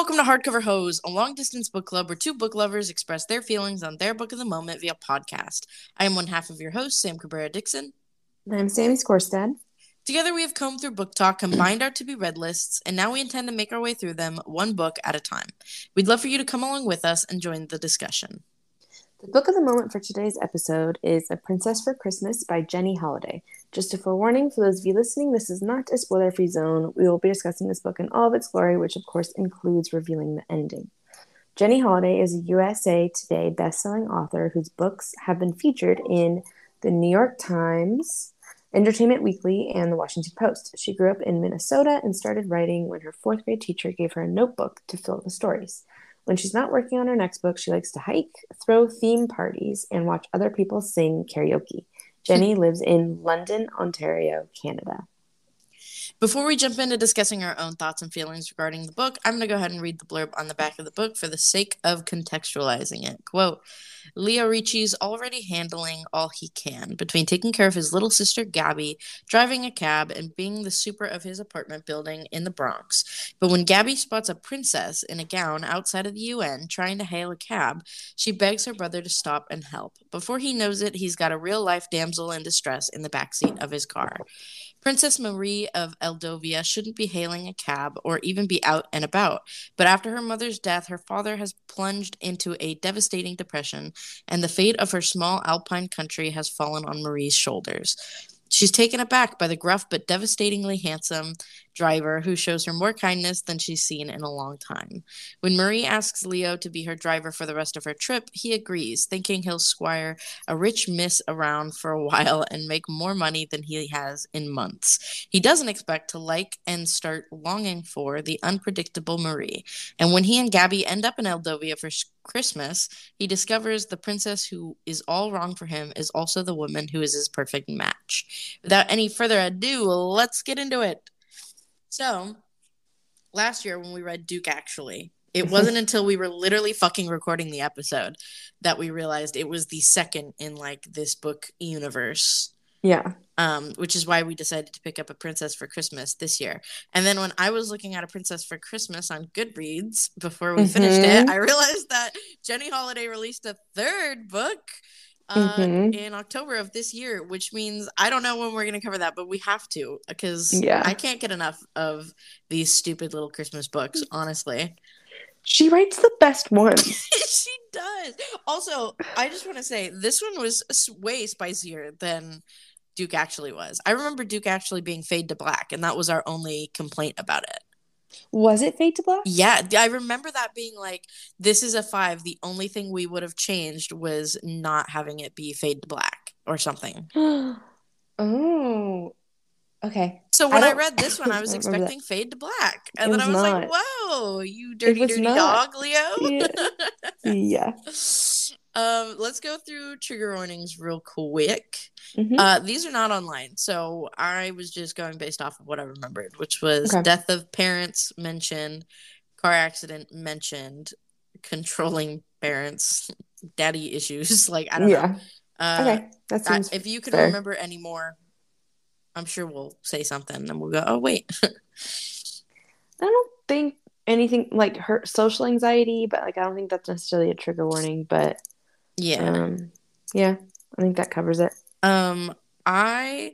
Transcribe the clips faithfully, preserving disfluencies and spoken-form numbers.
welcome to Hardcover Hoes, a long-distance book club where two book lovers express their feelings on their book of the moment via podcast. I am one half of your host, Sam Cabrera-Dixon. And I'm Sammy Skorstad. Together we have combed through book talk, combined our to-be-read lists, and now we intend to make our way through them one book at a time. We'd love for you to come along with us and join the discussion. The book of the moment for today's episode is A Princess for Christmas by Jenny Holiday. Just a forewarning, for those of you listening, this is not a spoiler-free zone. We will be discussing this book in all of its glory, which of course includes revealing the ending. Jenny Holiday is a U S A Today best-selling author whose books have been featured in the New York Times, Entertainment Weekly, and the Washington Post. She grew up in Minnesota and started writing when her fourth grade teacher gave her a notebook to fill with stories. When she's not working on her next book, she likes to hike, throw theme parties, and watch other people sing karaoke. Jenny lives in London, Ontario, Canada. Before we jump into discussing our own thoughts and feelings regarding the book, I'm going to go ahead and read the blurb on the back of the book for the sake of contextualizing it. Quote, Leo Ricci's already handling all he can between taking care of his little sister Gabby, driving a cab, and being the super of his apartment building in the Bronx. But when Gabby spots a princess in a gown outside of the U N trying to hail a cab, she begs her brother to stop and help. Before he knows it, he's got a real-life damsel in distress in the backseat of his car. Princess Marie of Eldovia shouldn't be hailing a cab or even be out and about, but after her mother's death, her father has plunged into a devastating depression, and the fate of her small alpine country has fallen on Marie's shoulders. She's taken aback by the gruff but devastatingly handsome driver who shows her more kindness than she's seen in a long time. When Marie asks Leo to be her driver for the rest of her trip, he agrees, thinking he'll squire a rich miss around for a while and make more money than he has in months. He doesn't expect to like and start longing for the unpredictable Marie. And when he and Gabby end up in Eldovia for Christmas, he discovers the princess who is all wrong for him is also the woman who is his perfect match. Without any further ado, let's get into it. So, last year when we read Duke Actually, it wasn't until we were literally fucking recording the episode that we realized it was the second in, like, this book universe. Yeah. Um, which is why we decided to pick up A Princess for Christmas this year. And then when I was looking at A Princess for Christmas on Goodreads before we mm-hmm. finished it, I realized that Jenny Holiday released a third book Uh, mm-hmm. in October of this year, which means I don't know when we're going to cover that, but we have to, because yeah. I can't get enough of these stupid little Christmas books, honestly. She writes the best ones. She does. Also, I just want to say, this one was way spicier than Duke Actually was. I remember Duke Actually being fade to black, and that was our only complaint about it. Was it fade to black? Yeah, I remember that being like, this is a five. The only thing we would have changed was not having it be fade to black or something. Oh, okay. So when I, I read this one, I was I expecting that. Fade to black. And it then I was not. like, whoa, you dirty, dirty not. dog, Leo. Yeah. yeah. Um, let's go through trigger warnings real quick. Mm-hmm. Uh, these are not online, so I was just going based off of what I remembered, which was okay. Death of parents mentioned, car accident mentioned, controlling parents, daddy issues. Like, I don't yeah. know. Uh, okay, that seems that, If you can fair. remember any more, I'm sure we'll say something, and we'll go, oh, wait. I don't think anything, like, her social anxiety, but, like, I don't think that's necessarily a trigger warning, but... Yeah. Um, yeah. I think that covers it. Um, I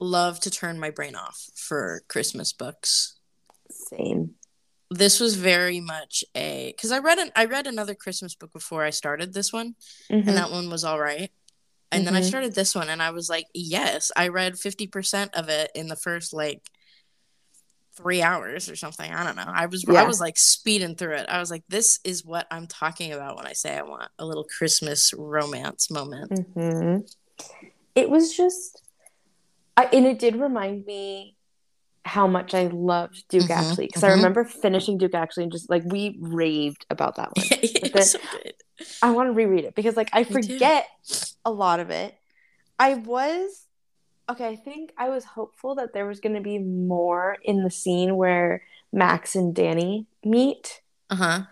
love to turn my brain off for Christmas books. Same. This was very much a... Because I read an, I read another Christmas book before I started this one. Mm-hmm. And that one was all right. And mm-hmm. then I started this one and I was like, yes. I read fifty percent of it in the first, like, three hours or something. I don't know. I was yeah. I was like speeding through it. I was like, this is what I'm talking about when I say I want a little Christmas romance moment. Mm-hmm. It was just, I, and it did remind me how much I loved Duke mm-hmm. Actually, because mm-hmm. I remember finishing Duke Actually and just like we raved about that one. It was so good. I want to reread it because like I forget a lot of it. I was. Okay, I think I was hopeful that there was going to be more in the scene where Max and Danny meet. Uh-huh.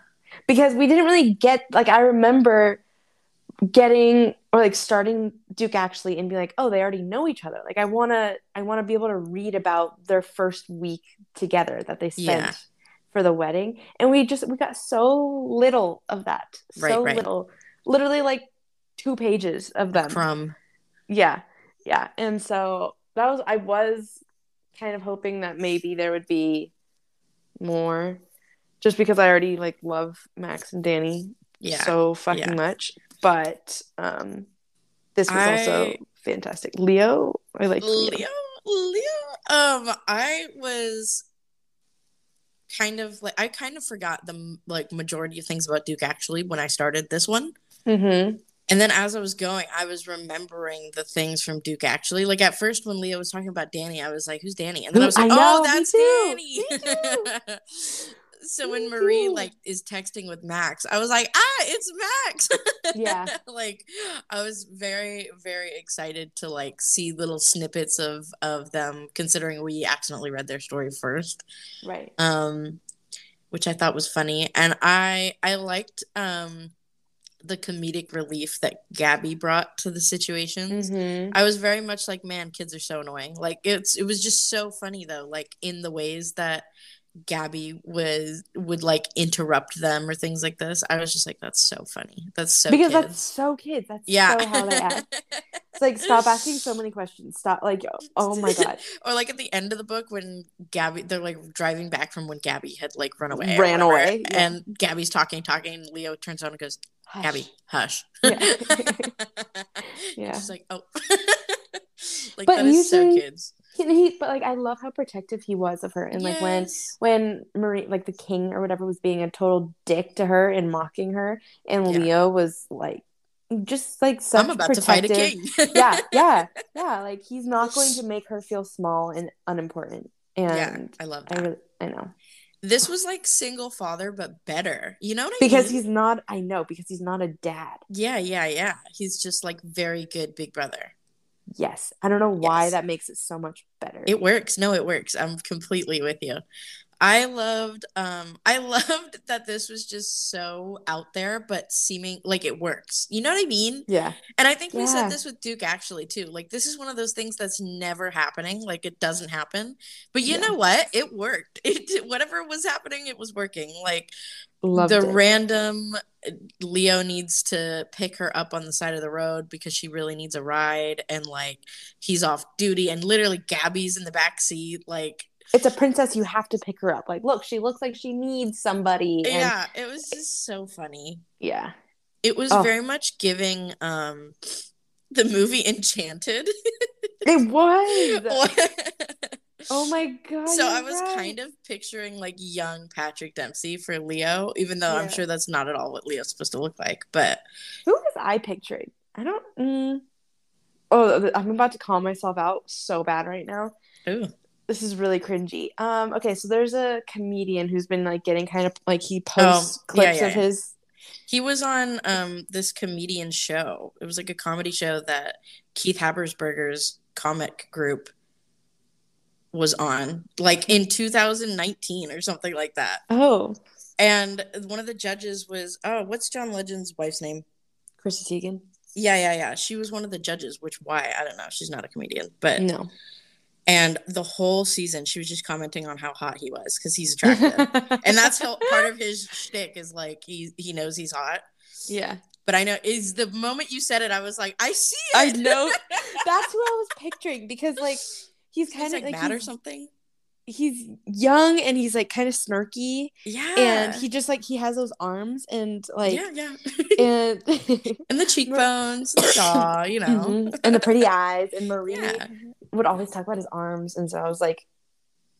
Because we didn't really get, like, I remember getting, or, like, starting Duke Actually and be like, oh, they already know each other. Like, I want to I want to be able to read about their first week together that they spent yeah. for the wedding, and we just we got so little of that. Right, so right. little, literally like two pages of them. From yeah, yeah, and so that was I was kind of hoping that maybe there would be more, just because I already like love Max and Danny yeah. so fucking yeah. much. But um, this was I... also fantastic. Leo, I liked Leo. Leo, Leo. Um, I was. kind of like I kind of forgot the like majority of things about Duke Actually when I started this one. Mm-hmm. And then as I was going, I was remembering the things from Duke Actually. Like at first when Leo was talking about Danny, I was like, who's Danny? And then I was like, I oh, know, that's Danny. So me when Marie too. like is texting with Max, I was like, ah, it's Max. Yeah. Like I was very, very excited to like see little snippets of, of them, considering we accidentally read their story first. Right. Um, which I thought was funny. And I, I liked, um, the comedic relief that Gabby brought to the situations. Mm-hmm. I was very much like, man, kids are so annoying. Like it's, it was just so funny though. Like in the ways that Gabby was would like interrupt them or things like this. I was just like, that's so funny. That's so because kids. that's so kids. That's yeah. so how they act. It's like, stop asking so many questions. Stop, like, oh my god. Or like at the end of the book when Gabby, they're like driving back from when Gabby had like run away, ran away, yeah. and Gabby's talking, talking. And Leo turns on and goes, hush. Gabby, hush. Yeah. Yeah. She's like, oh, like but that is usually- so kids. He, he, but like I love how protective he was of her, and like yes. when when Marie, like the king or whatever, was being a total dick to her and mocking her, and yeah. Leo was like just like such I'm about protective, to fight a king. yeah, yeah, yeah. Like he's not going to make her feel small and unimportant. And yeah, I love that. I, really, I know this was like single father but better. You know what I because mean? Because he's not. I know because he's not a dad. Yeah, yeah, yeah. He's just like very good big brother. Yes. I don't know why yes. that makes it so much better. It works. No, it works. I'm completely with you. I loved um I loved that this was just so out there but seeming like it works. You know what I mean? Yeah. And I think yeah. we said this with Duke Actually too. Like this is one of those things that's never happening. Like it doesn't happen. But you yeah. know what? It worked. It whatever was happening, it was working. Like Loved the it. random Leo needs to pick her up on the side of the road because she really needs a ride, and like he's off duty and literally Gabby's in the backseat like it's a princess, you have to pick her up, like look, she looks like she needs somebody. And yeah, it was just so funny. Yeah, it was oh. very much giving um the movie Enchanted. It was oh my god. So I was right. kind of picturing like young Patrick Dempsey for Leo, even though yeah. I'm sure that's not at all what Leo's supposed to look like. But who was I picturing? I don't mm, oh I'm about to call myself out so bad right now. Ooh. This is really cringy. Um okay, so there's a comedian who's been like getting kind of like he posts oh, clips yeah, yeah, of yeah. his He was on um this comedian show. It was like a comedy show that Keith Habersberger's comic group was on like in two thousand nineteen or something like that. Oh, and one of the judges was oh, what's John Legend's wife's name? Chrissy Teigen. Yeah, yeah, yeah. She was one of the judges. Which why I don't know. She's not a comedian, but no. And the whole season, she was just commenting on how hot he was because he's attractive, and that's how, part of his shtick is like he he knows he's hot. Yeah. But I know is the moment you said it, I was like, I see it. I know. That's who I was picturing because like. He's kind he's of like, like mad or something. He's young and he's like kind of snarky. Yeah. And he just like he has those arms and like yeah, yeah. and and the cheekbones, the jaw, you know. Mm-hmm. And the pretty eyes. And Marie yeah. would always talk about his arms. And so I was like,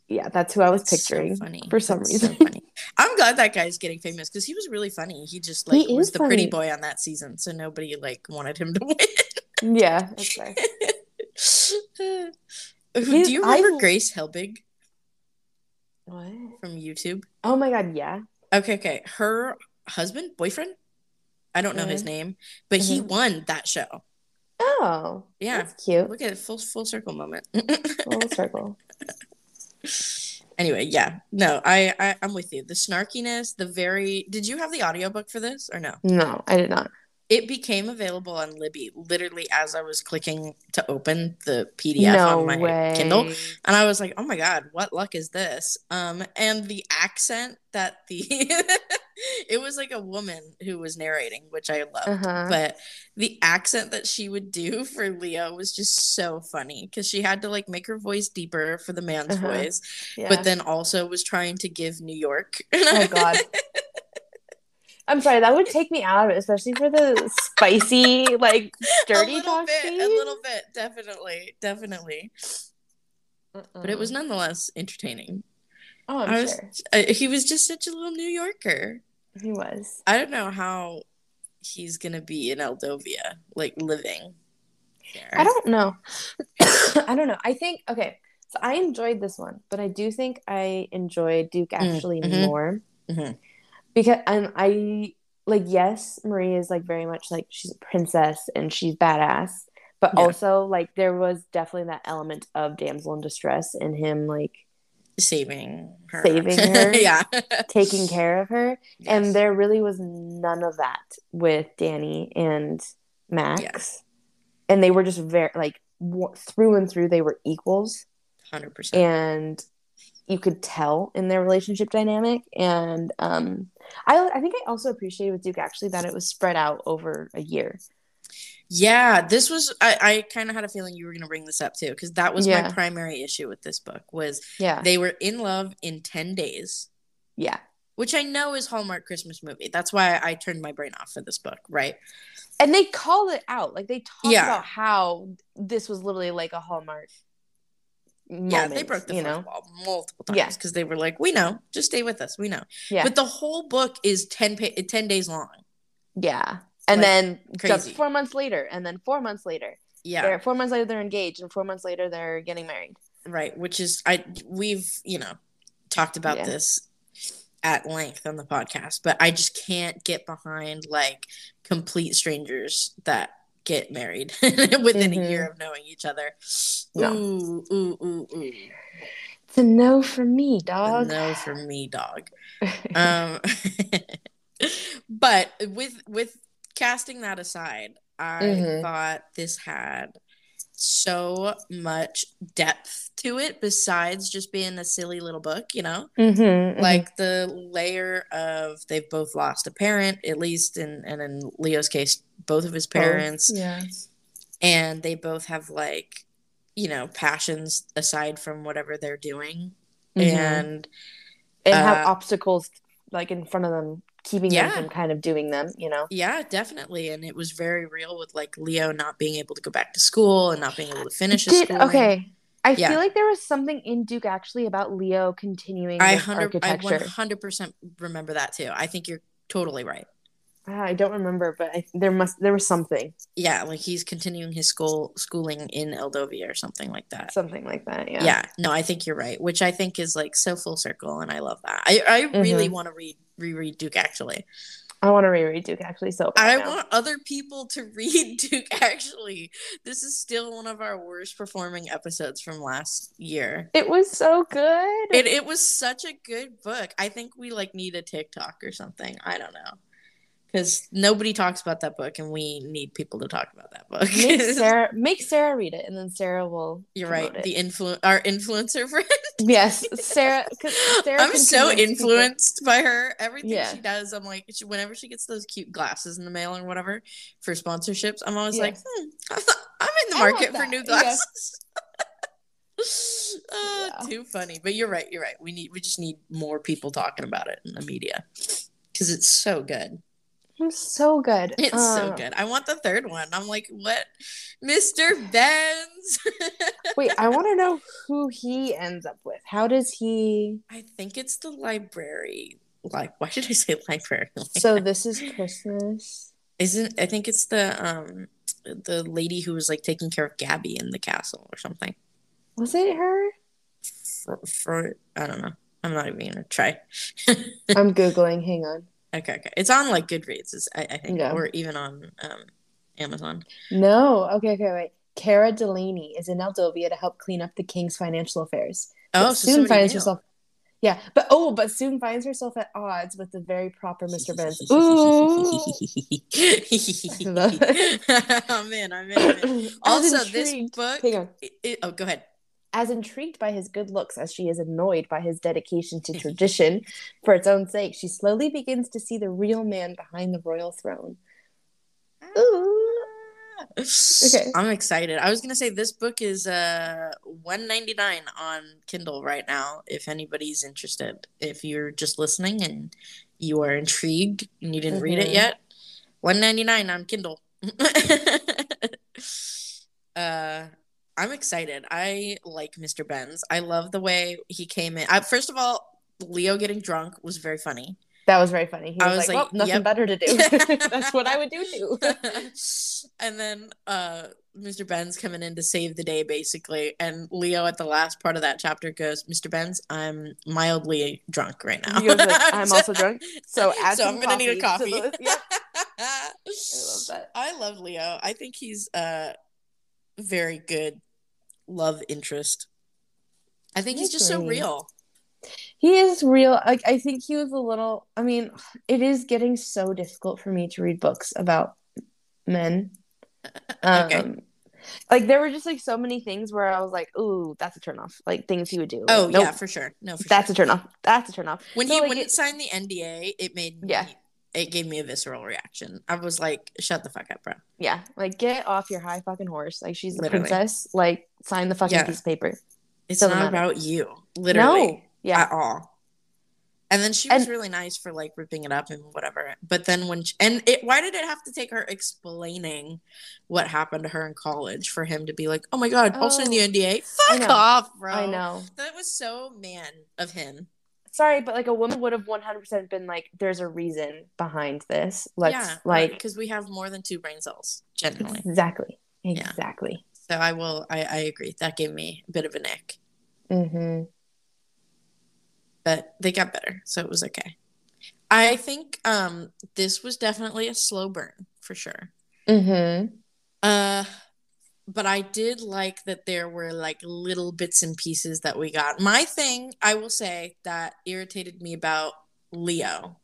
yeah, that's who I was that's picturing so funny. for some that's reason. So funny. I'm glad that guy's getting famous because he was really funny. He just like he was the funny. pretty boy on that season. So nobody like wanted him to win. Yeah, that's fair. His, Do you remember I, Grace Helbig? What? From YouTube? Oh my god, yeah. Okay, okay. Her husband, boyfriend? I don't know mm-hmm. his name, but mm-hmm. he won that show. Oh. Yeah. That's cute. Look at it. Full full circle moment. Full circle. Anyway, yeah. No, I, I I'm with you. The snarkiness, the very Did you have the audiobook for this or no? No, I did not. It became available on Libby literally as I was clicking to open the P D F no on my way. Kindle. And I was like, oh my God, what luck is this? Um, and the accent that the... it was like a woman who was narrating, which I loved. Uh-huh. But the accent that she would do for Leo was just so funny. Because she had to like make her voice deeper for the man's uh-huh. voice. Yeah. But then also was trying to give New York. Oh God. I'm sorry, that would take me out of it, especially for the spicy, like, dirty talk scene. A little bit, definitely, definitely. Mm-mm. But it was nonetheless entertaining. Oh, I'm I was, sure. I, he was just such a little New Yorker. He was. I don't know how he's going to be in Eldovia, like, living there. I don't know. I don't know. I think, okay, so I enjoyed this one, but I do think I enjoyed Duke Actually mm-hmm. more. Mm-hmm. Because and I like yes, Marie is like very much like she's a princess and she's badass, but yeah. also like there was definitely that element of damsel in distress in him like saving her, saving her, yeah, taking care of her, yes. and there really was none of that with Danny and Max, yes. and they were just very like w- through and through they were equals, one hundred percent, and. You could tell in their relationship dynamic, and um, I I think I also appreciated with Duke Actually that it was spread out over a year. Yeah, this was I, I kind of had a feeling you were going to bring this up too because that was yeah. my primary issue with this book was yeah. they were in love in ten days. Yeah, which I know is Hallmark Christmas movie. That's why I turned my brain off for this book, right? And they call it out, like they talk yeah. about how this was literally like a Hallmark. Moments, yeah, they broke the fourth know? wall multiple times because yeah. they were like, we know, just stay with us, we know. Yeah. But the whole book is ten, pa- ten days long. Yeah. And like, then crazy. Just four months later, and then four months later. Yeah. They're, four months later, they're engaged, and four months later, they're getting married. Right, which is, I we've, you know, talked about yeah. this at length on the podcast, but I just can't get behind, like, complete strangers that get married within mm-hmm. a year of knowing each other. No. Ooh, ooh, ooh, ooh. It's a no for me, dog. It's a no for me, dog. um, but with with casting that aside, I mm-hmm. thought this had so much depth to it besides just being a silly little book, you know? Mm-hmm, mm-hmm. Like the layer of they've both lost a parent, at least in, and in Leo's case, both of his parents. Oh, yeah. And they both have like, you know, passions aside from whatever they're doing. Mm-hmm. And and uh, have obstacles like in front of them, keeping yeah. them from kind of doing them, you know? Yeah, definitely. And it was very real with like Leo not being able to go back to school and not being able to finish his school. Okay. I yeah. feel like there was something in Duke Actually about Leo continuing I with architecture. I one hundred percent remember that too. I think you're totally right. I don't remember, but I, there must there was something. Yeah, like he's continuing his school schooling in Eldovia or something like that. Something like that, yeah. Yeah, no, I think you're right, which I think is like so full circle, and I love that. I, I mm-hmm. really want to read reread Duke Actually. I want to reread Duke Actually so bad I now. want other people to read Duke Actually. This is still one of our worst performing episodes from last year. It was so good. It it was such a good book. I think we like need a TikTok or something. I don't know. Because nobody talks about that book, and we need people to talk about that book. make Sarah, make Sarah read it, and then Sarah will. You're right. It. The influ- our influencer friend. Yes, Sarah. Sarah I'm so influenced people. by her. Everything yeah. she does, I'm like, she, whenever she gets those cute glasses in the mail or whatever for sponsorships, I'm always yeah. like, hmm, I'm in the market for new glasses. Yeah. uh, yeah. Too funny, but you're right. You're right. We need. We just need more people talking about it in the media because it's so good. It's so good. It's uh, so good. I want the third one. I'm like, what? Mister Benz. Wait, I want to know who he ends up with. How does he... I think it's the library. Like, why did I say library? Like, so this is Christmas. Isn't I think it's the um the lady who was like taking care of Gabby in the castle or something. Was it her? For, for I don't know. I'm not even gonna try. I'm Googling. Hang on. Okay, okay. It's on, like, Goodreads, is, I, I think, yeah. or even on um, Amazon. No. Okay, okay, wait. Cara Delaney is in Eldovia to help clean up the king's financial affairs. Oh, but so soon finds herself. Yeah, but oh, but soon finds herself at odds with the very proper Mister Benz. Ooh, I love it. I'm in. I'm in. I'm in. Also, this book. Hang on. It, oh, go ahead. As intrigued by his good looks as she is annoyed by his dedication to tradition for its own sake, she slowly begins to see the real man behind the royal throne. Ooh. Okay. I'm excited. I was going to say this book is uh one ninety-nine on Kindle right now if anybody's interested. If you're just listening and you are intrigued and you didn't mm-hmm. read it yet, one ninety-nine on Kindle. uh I'm excited. I like Mister Benz. I love the way he came in. I, first of all, Leo getting drunk was very funny. That was very funny. He was, I was like, like well, nothing yep. better to do. That's what I would do too. And then uh, Mister Benz coming in to save the day, basically. And Leo at the last part of that chapter goes, Mister Benz, I'm mildly drunk right now. Leo's like, I'm also drunk. So, add so I'm going to need a coffee. So, yeah. I love that. I love Leo. I think he's uh, very good love interest. I think he's, he's just great. So real. He is real. Like, I think he was a little, I mean, it is getting so difficult for me to read books about men. Um, okay. Like, there were just, like, so many things where I was like, ooh, that's a turnoff. Like, things he would do. Oh, like, nope, yeah, for sure. No, for that's sure. a turnoff. That's a turnoff. When so, he like, when it, it signed the N D A, it made me, yeah. it gave me a visceral reaction. I was like, shut the fuck up, bro. Yeah. Like, get off your high fucking horse. Like, she's the literally. princess. Like, sign the fucking yeah. piece of paper. It's not matter. about you. Literally. No. Yeah. At all. And then she was and, really nice for like ripping it up and whatever. But then when she, and it why did it have to take her explaining what happened to her in college for him to be like, oh my god, oh, also in the N D A? Fuck off, bro. I know. That was so man of him. Sorry, but like a woman would have one hundred percent been like, there's a reason behind this. Let's yeah, like because we have more than two brain cells generally. Exactly. Exactly. Yeah. So I will I, I agree. That gave me a bit of a nick. Mm-hmm. But they got better, so it was okay. I think um, this was definitely a slow burn, for sure. Mm-hmm. Uh, but I did like that there were, like, little bits and pieces that we got. My thing, I will say, that irritated me about Leo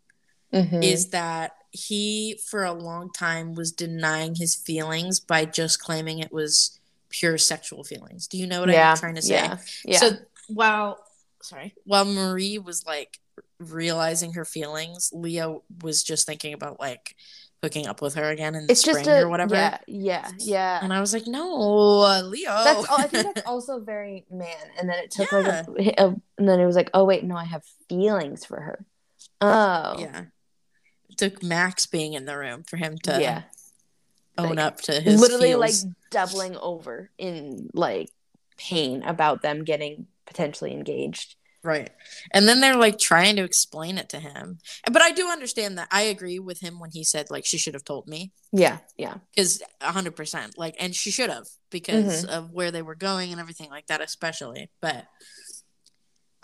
mm-hmm. is that he, for a long time, was denying his feelings by just claiming it was pure sexual feelings. Do you know what yeah. I'm trying to say? Yeah. yeah. So, while... Sorry. While Marie was like realizing her feelings, Leo was just thinking about like hooking up with her again in the it's spring just a, or whatever. Yeah, yeah, yeah. And I was like, no, Leo. That's all, I think that's also very man. And then it took yeah. like a, a, and then it was like, oh wait, no, I have feelings for her. Oh, yeah. It took Max being in the room for him to yeah. own like, up to his literally feels. Like doubling over in like pain about them getting. Potentially engaged. Right. And then they're like trying to explain it to him. But I do understand that. I agree with him when he said like she should have told me. Yeah. Yeah. Because one hundred percent like and she should have because mm-hmm. of where they were going and everything like that especially. But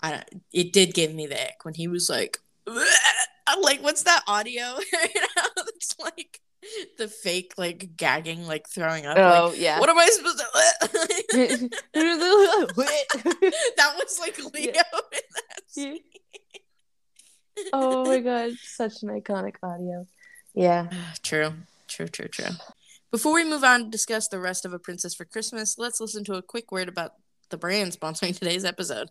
I don't, it did give me the ick when he was like I'm like what's that audio? It's like the fake like gagging like throwing up oh like, yeah what am I supposed to that was like Leo yeah. in that scene. Oh my god, such an iconic audio. Yeah, true true true true. Before we move on to discuss the rest of A Princess for Christmas, let's listen to a quick word about the brand sponsoring today's episode.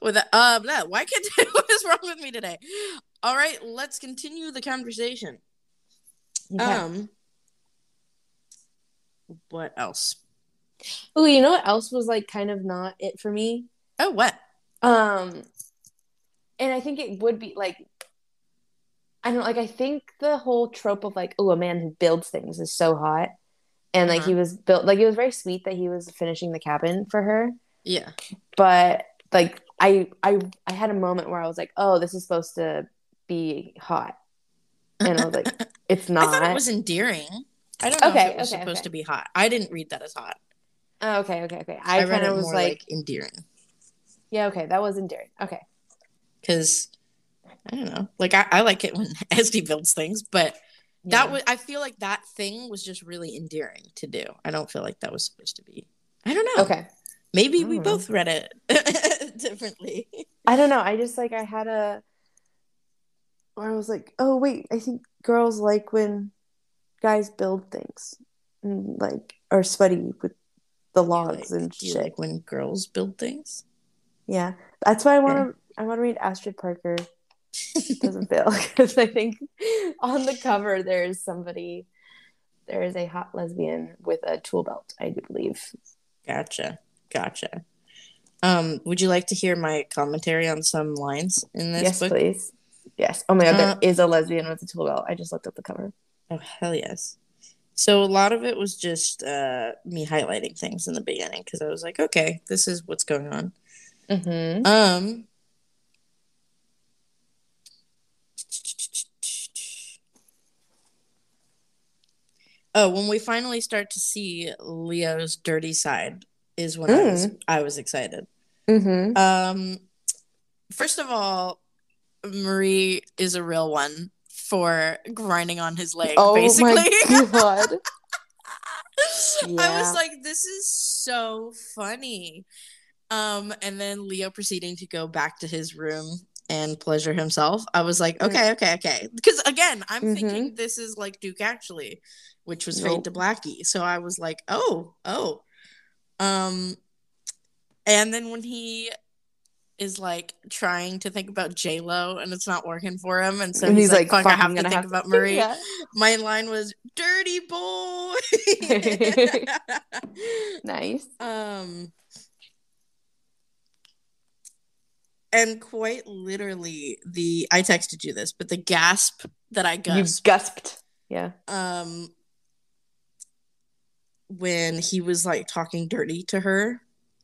With a, uh, blah, why can't what is wrong with me today? All right, let's continue the conversation. Okay. Um, what else? Oh, you know what else was like kind of not it for me? Oh, what? Um, and I think it would be like, I don't know, like I think the whole trope of like, oh, a man who builds things is so hot, and like uh-huh. he was built, like it was very sweet that he was finishing the cabin for her. Yeah, but. Like I I I had a moment where I was like, oh, this is supposed to be hot, and I was like, it's not. I thought it was endearing. I don't know okay, if it was okay, supposed okay. to be hot. I didn't read that as hot. Oh, okay, okay, okay. I, I read it was more like, like endearing. Yeah, okay, that was endearing. Okay, because I don't know, like I, I like it when Esty builds things, but yeah. that was I feel like that thing was just really endearing to do. I don't feel like that was supposed to be. I don't know. Okay. Maybe we know. both read it differently. I don't know. I just, like, I had a... Where I was like, oh, wait, I think girls like when guys build things. And, like, are sweaty with the logs like, and shit. Like when girls build things? Yeah. That's why I want to okay. I want to read Astrid Parker. It doesn't fail. Because I think on the cover there is somebody... There is a hot lesbian with a tool belt, I do believe. Gotcha. Gotcha. Um, would you like to hear my commentary on some lines in this yes, book? Yes, please. Yes. Oh my God, uh, there is a lesbian with a tool belt. I just looked up the cover. Oh, hell yes. So a lot of it was just uh, me highlighting things in the beginning because I was like, okay, this is what's going on. Mm-hmm. Um. Oh, when we finally start to see Leo's dirty side is when mm. I was I was excited. Mm-hmm. Um, first of all, Marie is a real one for grinding on his leg. Oh basically. My God. yeah. I was like, this is so funny. Um, and then Leo proceeding to go back to his room and pleasure himself. I was like, okay, okay, okay. Because again, I'm mm-hmm. thinking this is like Duke Actually, which was nope. Fade to Blackie. So I was like, oh, oh. Um, and then when he is like trying to think about J-Lo and it's not working for him, and so and he's, he's like, like fuck, I have to think have about to- Marie. Yeah. My line was dirty boy. Nice. Um, and quite literally the I texted you this, but the gasp that I gasped. You gasped. Yeah. Um, when he was like talking dirty to her,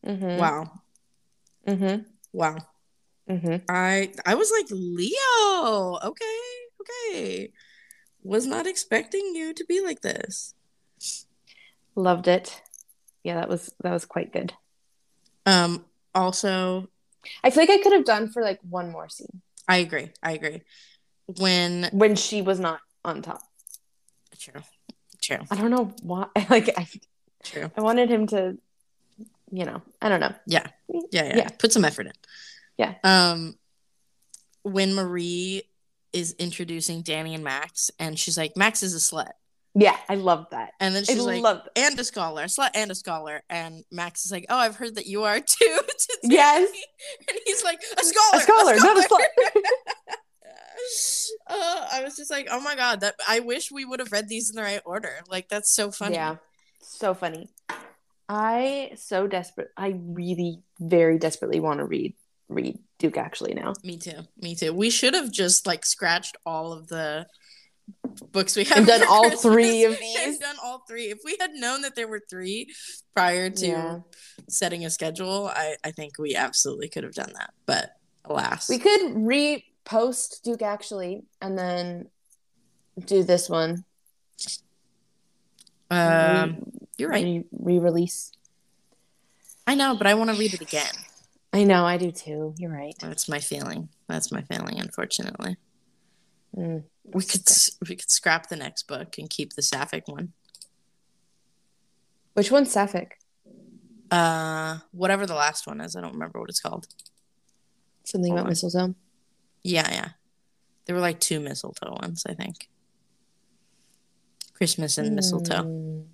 mm-hmm. wow, mm-hmm. wow, mm-hmm. I I was like, Leo, okay, okay, was not expecting you to be like this. Loved it. Yeah, that was that was quite good. Um, also, I feel like I could have done for like one more scene. I agree. I agree. When when she was not on top. True. True. I don't know why. Like, I, True. I wanted him to, you know, I don't know. Yeah. yeah. Yeah. Yeah. Put some effort in. Yeah. Um, when Marie is introducing Danny and Max, and she's like, Max is a slut. Yeah. I love that. And then she's I like, love and a scholar, a slut and a scholar. And Max is like, oh, I've heard that you are too. Yes. And he's like, a scholar. A scholar, a scholar. Not a slut. Uh, I was just like, oh my God, that I wish we would have read these in the right order. Like, that's so funny. Yeah, so funny. I so desperate. I really, very desperately want to read read Duke Actually now. Me too. Me too. We should have just like scratched all of the books we had and done all Christmas. Three of these. And done all three. If we had known that there were three prior to yeah. setting a schedule, I I think we absolutely could have done that. But alas, we could re. Post Duke Actually, and then do this one. Um, re- you're right. Re- re-release. I know, but I want to read it again. I know, I do too. You're right. That's my feeling. That's my feeling. Unfortunately, mm, we could we could scrap the next book and keep the sapphic one. Which one's sapphic? Uh, whatever the last one is, I don't remember what it's called. Something Hold about on. Mistletoe. Yeah, yeah. There were like two mistletoe ones, I think. Christmas and Mistletoe. Mm.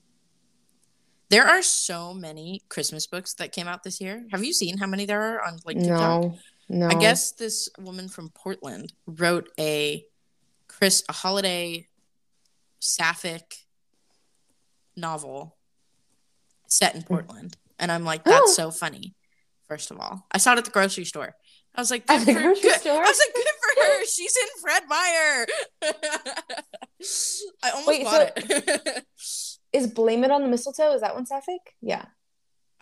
There are so many Christmas books that came out this year. Have you seen how many there are on like TikTok? No, no. I guess this woman from Portland wrote a Chris a holiday sapphic novel set in Portland. And I'm like, that's oh. so funny, first of all. I saw it at the grocery store. I was like, good for her. I was like, good for her. She's in Fred Meyer. I almost Wait, bought so it. Is Blame It on the Mistletoe? Is that one sapphic? Yeah.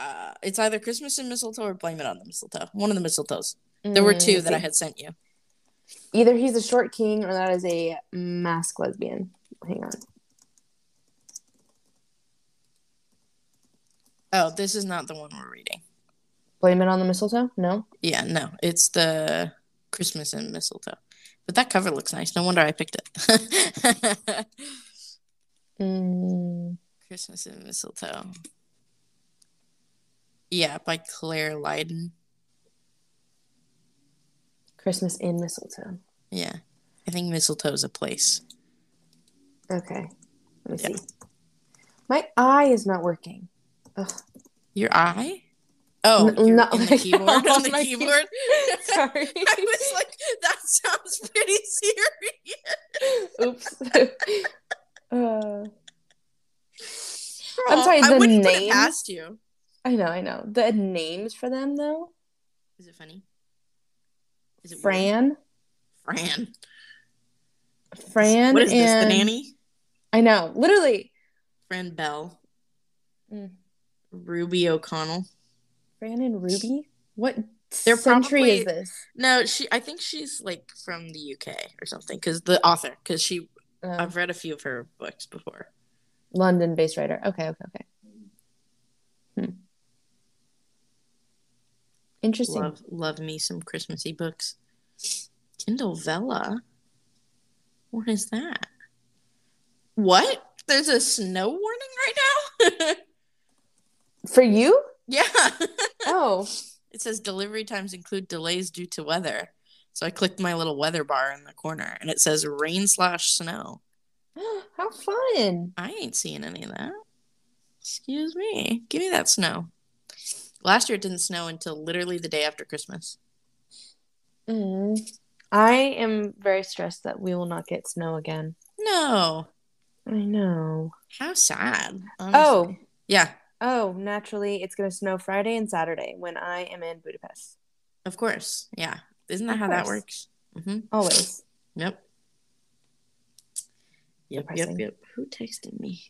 uh, it's either Christmas in Mistletoe or Blame It on the Mistletoe. One of the mistletoes. Mm, there were two that I had sent you. Either he's a short king or that is a mask lesbian. Hang on. Oh, this is not the one we're reading. Blame It on the Mistletoe? No? Yeah, no. It's the Christmas in Mistletoe. But that cover looks nice. No wonder I picked it. mm. Christmas in Mistletoe. Yeah, by Claire Lydon. Christmas in Mistletoe. Yeah. I think mistletoe is a place. Okay. Let me yeah. see. My eye is not working. Ugh. Your eye? Oh, N- you're not on the keyboard? On the keyboard? keyboard? Sorry. I was like, that sounds pretty serious. Oops. uh, I'm sorry, the I wouldn't name... have asked you. I know, I know. The names for them, though? Is it funny? Is it Fran? Weird? Fran. Fran What is and... this, the nanny? I know, literally. Fran Bell. Mm. Ruby O'Connell. Fran and Ruby? What They're century probably, is this? No, she. I think she's like from the U K or something. Because the author, because she, oh. I've read a few of her books before. London-based writer. Okay, okay, okay. Hmm. Interesting. Love, love me some Christmassy books. Kindle Vella. What is that? What? There's a snow warning right now. For you? Yeah. Oh. It says delivery times include delays due to weather. So I clicked my little weather bar in the corner and it says rain slash snow. How fun. I ain't seeing any of that. Excuse me. Give me that snow. Last year it didn't snow until literally the day after Christmas. Mm. I am very stressed that we will not get snow again. No. I know. How sad. Honestly. Oh. Yeah. Oh, naturally, it's going to snow Friday and Saturday when I am in Budapest. Of course. Yeah. Isn't that of how course. that works? Mm-hmm. Always. Yep. Yep, Depressing. yep, yep. Who texted me?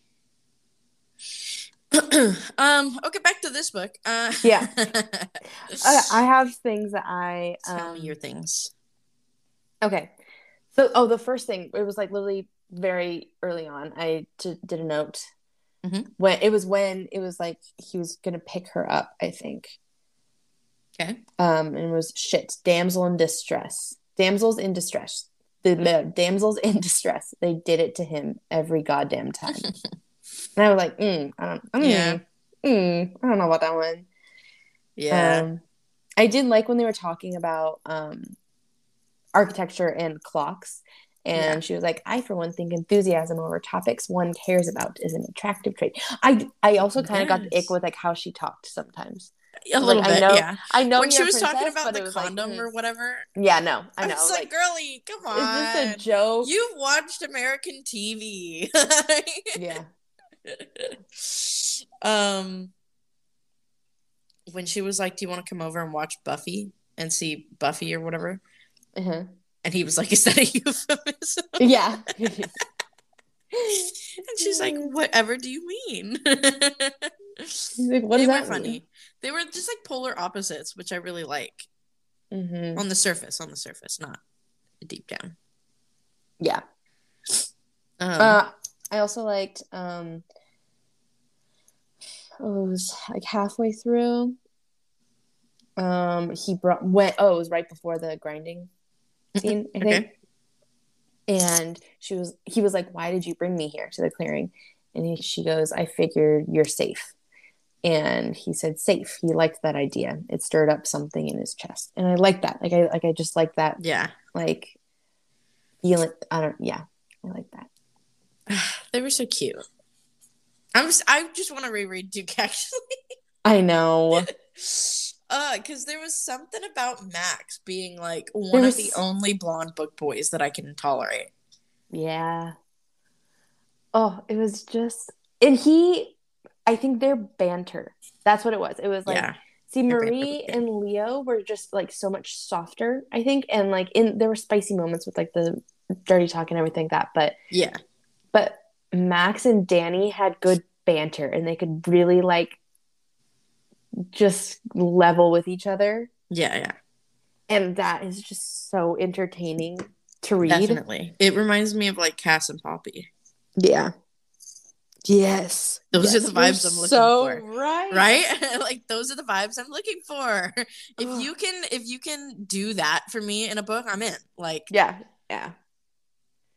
um. Okay, back to this book. Uh- yeah. I, I have things that I... Um... Tell me your things. Okay. So, oh, the first thing, it was like literally very early on. I t- did a note. Mm-hmm. When it was when it was like he was gonna pick her up, I think. Okay. Um, and it was shit. Damsel in distress. Damsels in distress. The mm-hmm. damsels in distress. They did it to him every goddamn time. And I was like, mm, I don't, mm, yeah. mm, I don't know about that one. Yeah. Um, I did like when they were talking about um, architecture and clocks. And yeah. she was like, I, for one, think enthusiasm over topics one cares about is an attractive trait. I I also kind of yes. got the ick with, like, how she talked sometimes. A like, little bit, I know, yeah. I know when she was princess, talking about the condom like, or whatever. Yeah, no, I know. I was like, like, girly, come on. Is this a joke? You've watched American T V. yeah. Um, when she was like, do you want to come over and watch Buffy and see Buffy or whatever? Mm-hmm. And he was like, is that a euphemism? Yeah. And she's like, whatever do you mean? She's like, what does that mean? Funny. They were just like polar opposites, which I really like. Mm-hmm. On the surface, on the surface, not deep down. Yeah. Um, uh, I also liked, um, oh, it was like halfway through. Um, he brought, went, oh, it was right before the grinding scene, I think. Okay. And she was he was like, why did you bring me here to the clearing? And he, she goes, I figured you're safe. And he said safe. He liked that idea. It stirred up something in his chest. And I like that. Like I like I just like that. Yeah. Like feeling I don't yeah. I like that. They were so cute. I'm just, I just want to reread Duke Actually. I know. Uh, because there was something about Max being like one was... of the only blonde book boys that I can tolerate. Yeah. Oh, it was just, and he, I think their banter. That's what it was. It was like, yeah. see, Marie and Leo were just like so much softer, I think, and like in there were spicy moments with like the dirty talk and everything like that, but yeah. But Max and Danny had good banter, and they could really like. just level with each other. Yeah, yeah. And that is just so entertaining to read. Definitely. It reminds me of, like, Cass and Poppy. Yeah. Yes. Those yes. are the vibes You're I'm looking so for. Right. Right? Like, those are the vibes I'm looking for. If Ugh. you can if you can do that for me in a book, I'm in. Like, yeah. Yeah.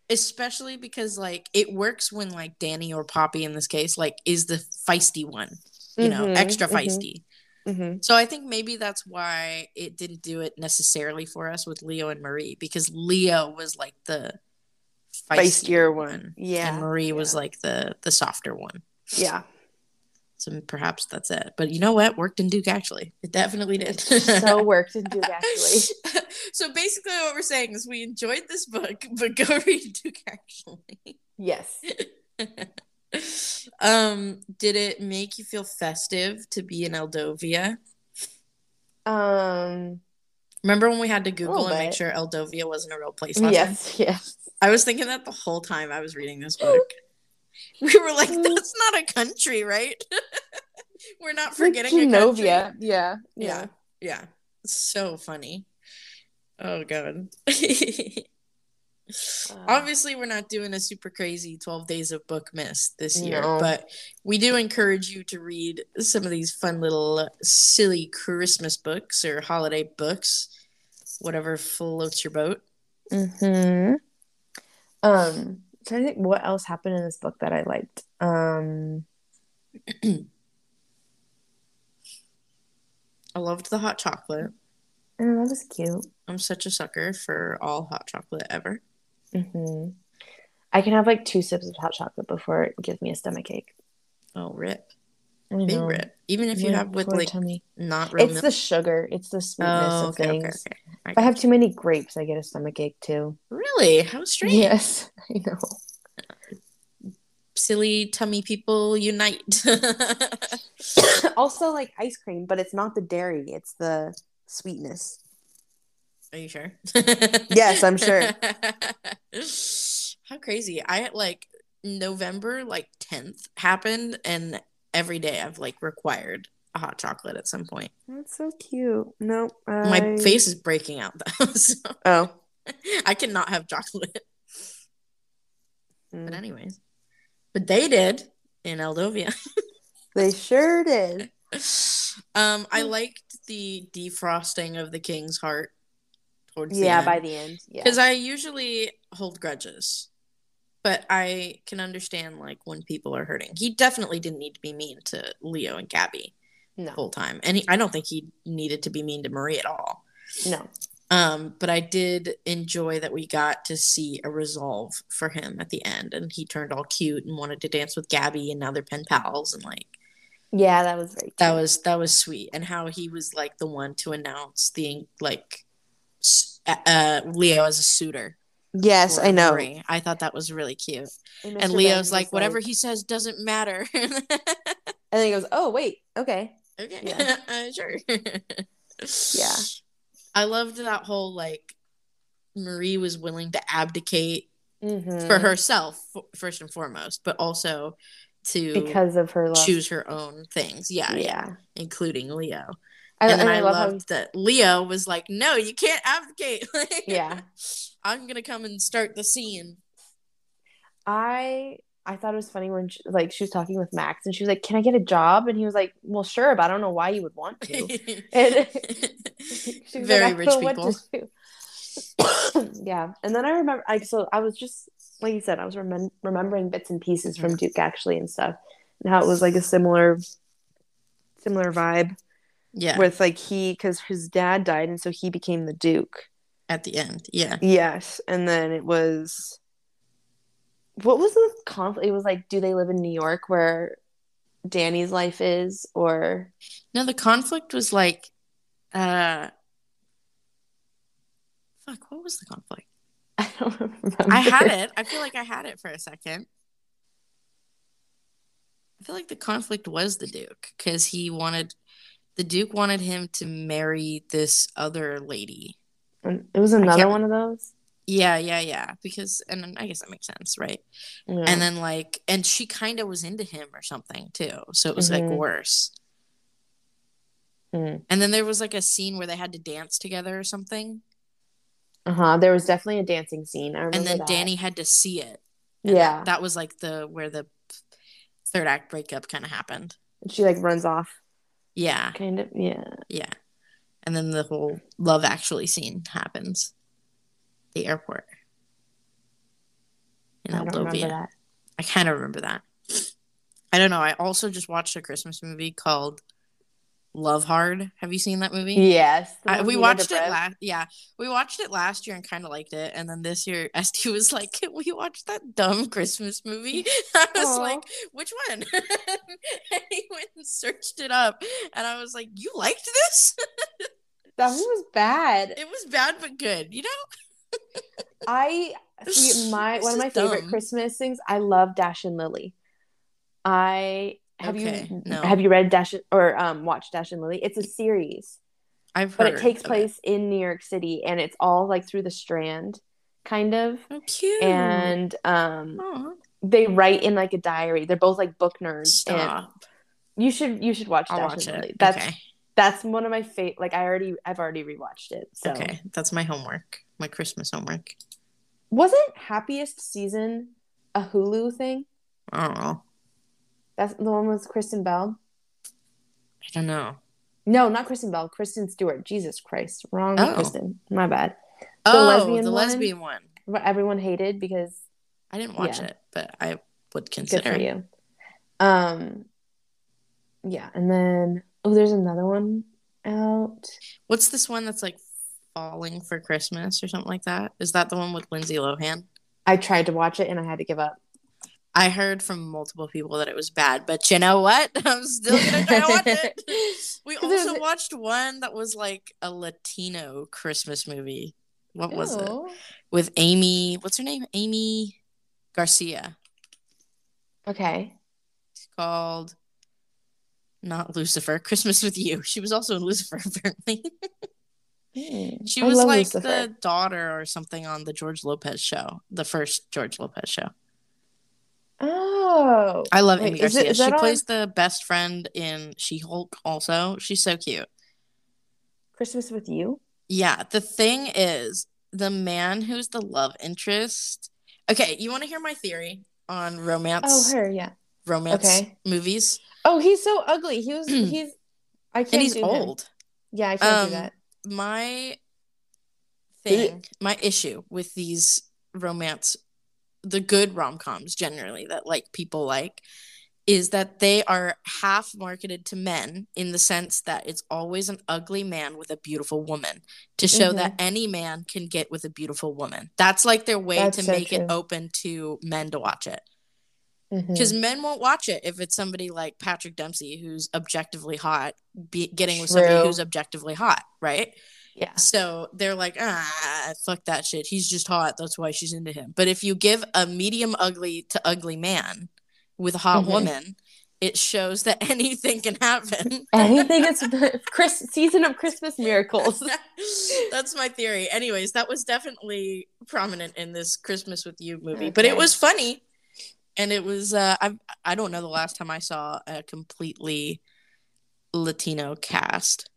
Especially because, like, it works when, like, Danny or Poppy in this case, like, is the feisty one. You know, mm-hmm, extra feisty. Mm-hmm, mm-hmm. So I think maybe that's why it didn't do it necessarily for us with Leo and Marie, because Leo was like the feisty feistier one. one. Yeah. And Marie yeah. was like the, the softer one. Yeah. So perhaps that's it. But you know what? Worked in Duke Actually. It definitely did. So worked in Duke Actually. So basically what we're saying is we enjoyed this book, but go read Duke Actually. Yes. Um, did it make you feel festive to be in Eldovia? Um, remember when we had to Google and make sure Eldovia wasn't a real place? Yes, time? yes. I was thinking that the whole time I was reading this book. We were like, "That's not a country, right?" We're not forgetting Genovia. A country. Yeah, yeah, yeah, yeah. So funny. Oh god. Uh, Obviously we're not doing a super crazy twelve days of book mist this year, no. but we do encourage you to read some of these fun little silly Christmas books or holiday books, whatever floats your boat. Mm-hmm. Um, trying to think what else happened in this book that I liked. Um, I loved the hot chocolate. Oh, that was cute. I'm such a sucker for all hot chocolate ever. Mm-hmm. I can have like two sips of hot chocolate before it gives me a stomach ache. Oh, rip. Big rip. Even if yeah, you have with like tummy. Not real It's milk. The sugar. It's the sweetness oh, okay, of things. Okay, okay. I if I have you. Too many grapes, I get a stomach ache too. Really? How strange. Yes, I know. Silly tummy people unite. Also like ice cream, but it's not the dairy. It's the sweetness. Are you sure? Yes, I'm sure. How crazy. I like November like tenth happened and every day I've like required a hot chocolate at some point. That's so cute. No, I... my face is breaking out though. So oh. I cannot have chocolate. Mm. But anyways. But they did in Eldovia. They sure did. Um, I liked the defrosting of the king's heart. Yeah, by the end. Yeah. Because I usually hold grudges. But I can understand, like, when people are hurting. He definitely didn't need to be mean to Leo and Gabby no. the whole time. And he, I don't think he needed to be mean to Marie at all. No. Um, but I did enjoy that we got to see a resolve for him at the end. And he turned all cute and wanted to dance with Gabby. And now they're pen pals. And, like. Yeah, that was very cute. That was, that was sweet. And how he was, like, the one to announce the, like. Uh, Leo as a suitor. Yes, I know. Marie. I thought that was really cute. And, and Leo's like, whatever like... he says doesn't matter. And then he goes, oh, wait. Okay. Okay. Yeah. uh, sure. Yeah. I loved that whole, like, Marie was willing to abdicate mm-hmm. for herself, first and foremost, but also to because of her love. Choose her own things. Yeah. Yeah. yeah. Including Leo. I, and then and I, I love loved how... that Leo was like, no, you can't abdicate. Yeah. I'm going to come and start the scene. I I thought it was funny when she, like, she was talking with Max and she was like, can I get a job? And he was like, well, sure, but I don't know why you would want to. And she was Very like, rich people. Yeah. And then I remember, I so I was just, like you said, I was remem- remembering bits and pieces from Duke Actually and stuff. And how it was like a similar, similar vibe. Yeah. With like he, because his dad died, and so he became the Duke. At the end, yeah. Yes. And then it was, what was the conflict? It was like, do they live in New York where Danny's life is, or? No, the conflict was like, uh, fuck, what was the conflict? I don't remember. I had it. I feel like I had it for a second. I feel like the conflict was the Duke, because he wanted. The Duke wanted him to marry this other lady. And it was another one of those? Yeah, yeah, yeah. Because, and I guess that makes sense, right? Yeah. And then, like, and she kind of was into him or something, too. So it was, mm-hmm. like, worse. Mm. And then there was like a scene where they had to dance together or something. Uh-huh. There was definitely a dancing scene. I remember And then that. Danny had to see it. And yeah. That, that was like the where the third act breakup kind of happened. And she like runs off. Yeah. Kind of. Yeah. Yeah. And then the whole Love Actually scene happens. The airport. In Eldovia. I don't remember that. I kind of remember that. I don't know. I also just watched a Christmas movie called Love Hard. Have you seen that movie? Yes. I, we watched it last. Yeah, we watched it last year and kind of liked it. And then this year, Esty was like, "Can we watch that dumb Christmas movie?" I was Aww. like, "Which one?" And he went and searched it up, and I was like, "You liked this?" That one was bad. It was bad, but good. You know. I see my one of my favorite dumb. Christmas things. I love Dash and Lily. I have okay, you no. have you read Dash or um watched Dash and Lily? It's a series. I've heard, but it takes place it. in New York City, and it's all like through the Strand, kind of. Oh, cute. And um, Aww. they write in like a diary. They're both like book nerds. Stop. And you should you should watch I'll Dash watch and it. Lily. That's okay. that's one of my favorite. Like I already I've already rewatched it. So. Okay, that's my homework, my Christmas homework. Wasn't Happiest Season a Hulu thing? I don't know. That's the one with Kristen Bell? I don't know. No, not Kristen Bell. Kristen Stewart. Jesus Christ. Wrong oh. Kristen. My bad. The oh, lesbian the one, lesbian one. What everyone hated because... I didn't watch yeah. it, but I would consider Good for it. you. Um, yeah, and then... Oh, there's another one out. What's this one that's like Falling for Christmas or something like that? Is that the one with Lindsay Lohan? I tried to watch it and I had to give up. I heard from multiple people that it was bad, but you know what? I'm still going to watch it. We also was... watched one that was like a Latino Christmas movie. What Ew. was it? With Amy, what's her name? Amy Garcia. Okay. It's called, not Lucifer, Christmas with You. She was also in Lucifer, apparently. mm, she I was like Lucifer. the daughter or something on the George Lopez show, the first George Lopez show. Oh, I love Amy Garcia. Is it, is she plays on... the best friend in She-Hulk. Also, she's so cute. Christmas with You. Yeah, the thing is, the man who's the love interest. Okay, you want to hear my theory on romance? Oh, her, yeah. Romance okay. movies. Oh, he's so ugly. He was. he's. I can't. And he's do old. Him. Yeah, I can't um, do that. My thing, he... my issue with these romance. The good rom-coms generally that like people like is that they are half marketed to men in the sense that it's always an ugly man with a beautiful woman to show mm-hmm. that any man can get with a beautiful woman. That's like their way That's to so make true. it open to men to watch it. Because mm-hmm. men won't watch it if it's somebody like Patrick Dempsey who's objectively hot be- getting with true. somebody who's objectively hot, right? Yeah. So they're like, ah, fuck that shit. He's just hot. That's why she's into him. But if you give a medium ugly to ugly man with a hot mm-hmm. woman, it shows that anything can happen. Anything is Chris season of Christmas miracles. That's my theory. Anyways, that was definitely prominent in this Christmas with You movie, okay. but it was funny, and it was. Uh, I I don't know the last time I saw a completely Latino cast.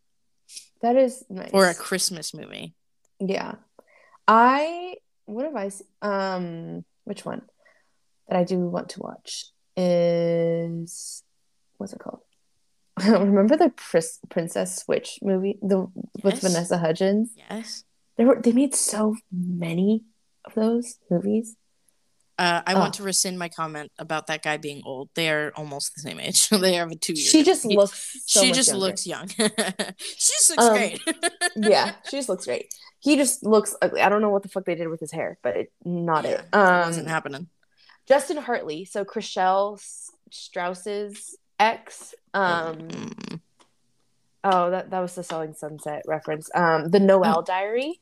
That is nice. Or a Christmas movie. Yeah. I, what have I, um, which one that I do want to watch is, what's it called? I don't remember the Pris- Princess Switch movie the with yes. Vanessa Hudgens. Yes. There were, they made so many of those movies. Uh, I oh. want to rescind my comment about that guy being old. They are almost the same age. They have a two-year. She just age. looks. So she much just younger. looks young. she just looks um, great. yeah, she just looks great. He just looks ugly. I don't know what the fuck they did with his hair, but it, not yeah, it. Um, it wasn't happening. Justin Hartley, so Chrishell Strauss's ex. Um, mm. Oh, that that was the Selling Sunset reference. Um, the Noel oh. Diary.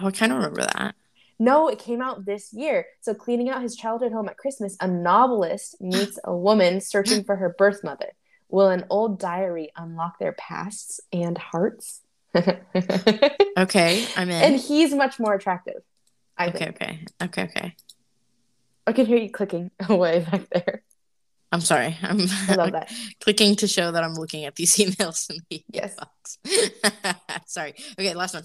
Oh, I kind of remember that. No, it came out this year. So, cleaning out his childhood home at Christmas, a novelist meets a woman searching for her birth mother. Will an old diary unlock their pasts and hearts? Okay, I'm in. And he's much more attractive, I okay, think. Okay, okay, okay, okay. I can hear you clicking away back there. I'm sorry. I'm I love that. Clicking to show that I'm looking at these emails in the yes. box. Sorry. Okay, last one.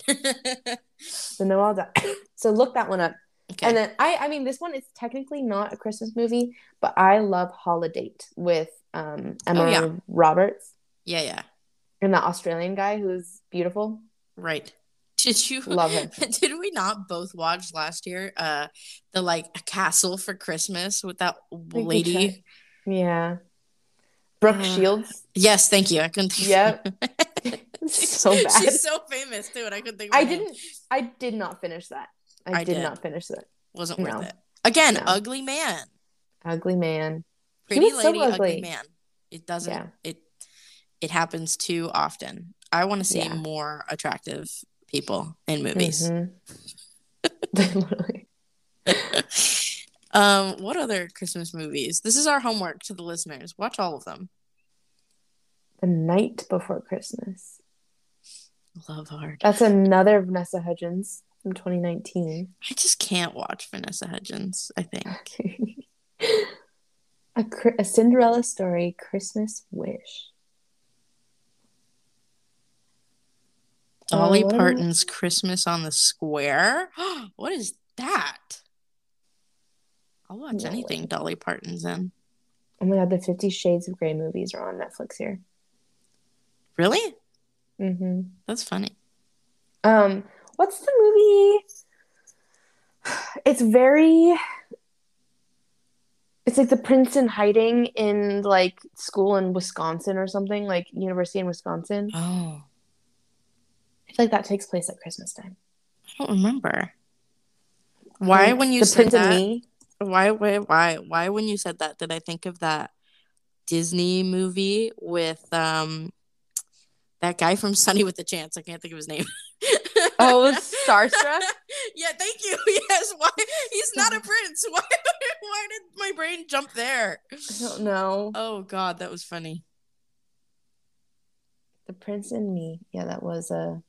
So no, all done. So look that one up. Okay. And then I, I mean, this one is technically not a Christmas movie, but I love Holidate with um, Emma oh, yeah. Roberts. Yeah, yeah. And the Australian guy who's beautiful. Right. Did you love him? Did we not both watch last year? Uh, the like a Castle for Christmas with that lady. Yeah. Brooke uh, Shields. Yes, thank you. I couldn't think yep. of it. So bad. She's so famous too, and I couldn't think of it. I didn't name. I did not finish that. I, I did, did not finish that. Wasn't worth no. it. Again, no. ugly man. Ugly man. Pretty lady, so ugly. ugly man. It doesn't yeah. it it happens too often. I want to see yeah. more attractive people in movies. Mm-hmm. Um, what other Christmas movies? This is our homework to the listeners. Watch all of them. The Night Before Christmas. Love Hard. That's another Vanessa Hudgens from twenty nineteen. I just can't watch Vanessa Hudgens, I think. a, a Cinderella Story, Christmas Wish. Dolly oh, Parton's Christmas on the Square. What is that? I'll watch no anything way. Dolly Parton's in. Oh my god, the Fifty Shades of Grey movies are on Netflix here. Really? Mm-hmm. That's funny. Um, what's the movie? It's very... It's like the prince in hiding in like school in Wisconsin or something, like university in Wisconsin. Oh. I feel like that takes place at Christmas time. I don't remember. Why um, when you the said Prince that... And Me? Why, why, why, why, when you said that, did I think of that Disney movie with um that guy from Sunny with a Chance? I can't think of his name. Oh, Starstruck? Yeah, thank you. Yes, why? He's not a prince. Why, why did my brain jump there? I don't know. Oh, God, that was funny. The Prince and Me. Yeah, that was a...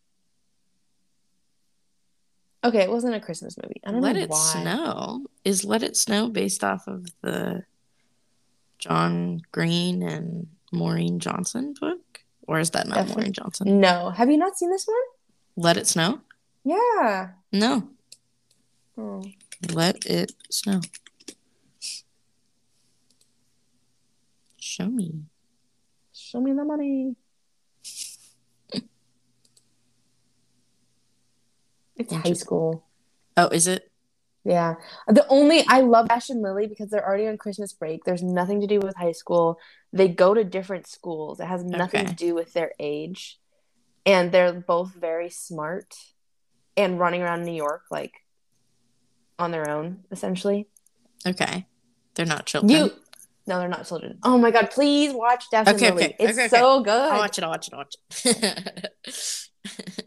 Okay, it wasn't a Christmas movie. I don't know why. Let It Snow. Is Let It Snow based off of the John Green and Maureen Johnson book? Or is that not Definitely. Maureen Johnson? No. Have you not seen this one? Let It Snow? Yeah. No. Oh. Let It Snow. Show me. Show me the money. It's high school. Oh, is it? Yeah. The only I love Dash and Lily because they're already on Christmas break. There's nothing to do with high school. They go to different schools. It has nothing okay. to do with their age. And they're both very smart and running around New York like on their own, essentially. Okay. They're not children. You No, they're not children. Oh my god, please watch Dash okay, and Lily. Okay, it's okay, so okay. good. I'll watch it, I'll watch it, I'll watch it.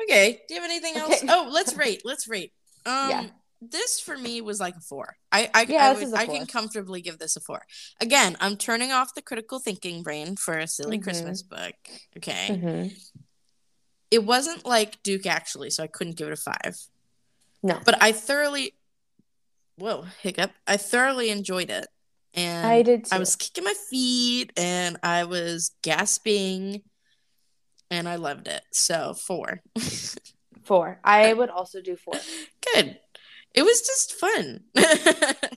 Okay. Do you have anything else? Okay. Oh, let's rate. Let's rate. Um, yeah. This for me was like a four. I I, yeah, I, would, I can comfortably give this a four. Again, I'm turning off the critical thinking brain for a silly mm-hmm. Christmas book. Okay. Mm-hmm. It wasn't like Duke Actually, so I couldn't give it a five. No. But I thoroughly, whoa, hiccup. I thoroughly enjoyed it. And I did too. I was kicking my feet and I was gasping. And I loved it. So, four. Four. I would also do four. Good. It was just fun.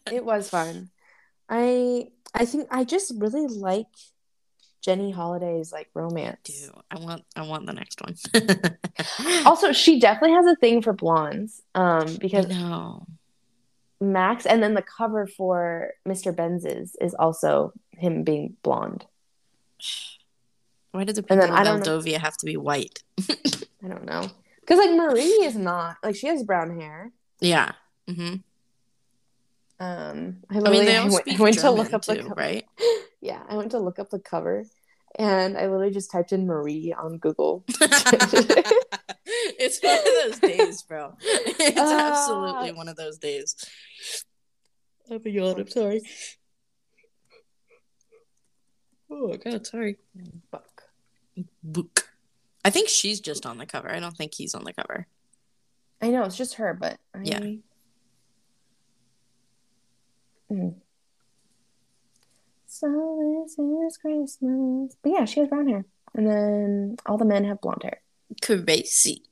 It was fun. I I think I just really like Jenny Holiday's like romance. I do. I want I want the next one. Also, she definitely has a thing for blondes. Um because no. Max and then the cover for Mister Benz's is also him being blonde. Why did the people in Eldovia have to be white? I don't know. Because, like, Marie is not. Like, she has brown hair. Yeah. Mm-hmm. Um, I, I mean, they all I speak went, I went to look up too, the cover. Right? Yeah, I went to look up the cover, and I literally just typed in Marie on Google. It's one of those days, bro. It's uh, absolutely one of those days. Oh, my God, I'm sorry. Oh, God, sorry. Buck. Book. I think she's just on the cover. I don't think he's on the cover. I know. It's just her, but... I... Yeah. Mm. So this is Christmas. But yeah, she has brown hair. And then all the men have blonde hair. Crazy.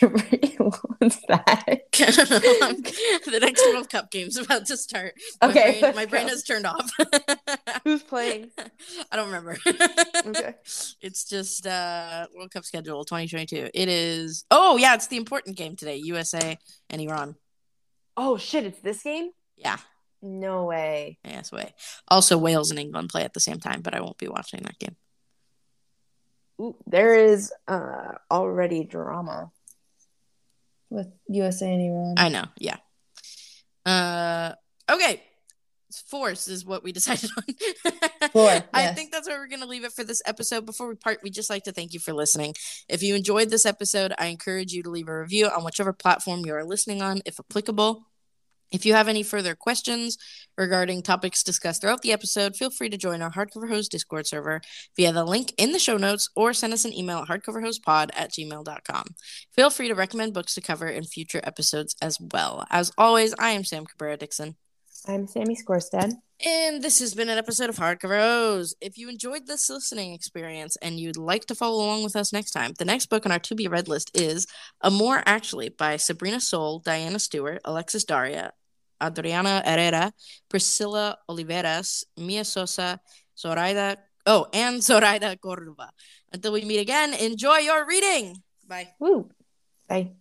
What's that? I don't know. The next World Cup game's about to start. My okay. Brain, my brain go. has turned off. Who's playing? I don't remember. Okay. It's just uh, World Cup schedule twenty twenty-two. It is. Oh, yeah. It's the important game today. U S A and Iran. Oh, shit. It's this game? Yeah. No way. Yes, way. Also, Wales and England play at the same time, but I won't be watching that game. Ooh, there is uh, already drama with U S A and Iran. I know, yeah. Uh, okay. Force is what we decided on. Four, yes. I think that's where we're going to leave it for this episode. Before we part, we'd just like to thank you for listening. If you enjoyed this episode, I encourage you to leave a review on whichever platform you are listening on, if applicable. If you have any further questions regarding topics discussed throughout the episode, feel free to join our Hardcover Hoes Discord server via the link in the show notes or send us an email at hardcoverhoespod at gmail dot com. Feel free to recommend books to cover in future episodes as well. As always, I am Sam Cabrera-Dixon. I'm Sammy Skorstad. And this has been an episode of Hardcover Hoes. If you enjoyed this listening experience and you'd like to follow along with us next time, the next book on our to-be-read list is A More Actually by Sabrina Soule, Diana Stewart, Alexis Daria, Adriana Herrera, Priscilla Oliveras, Mia Sosa, Zoraida, oh, and Zoraida Cordova. Until we meet again, enjoy your reading. Bye. Woo. Bye.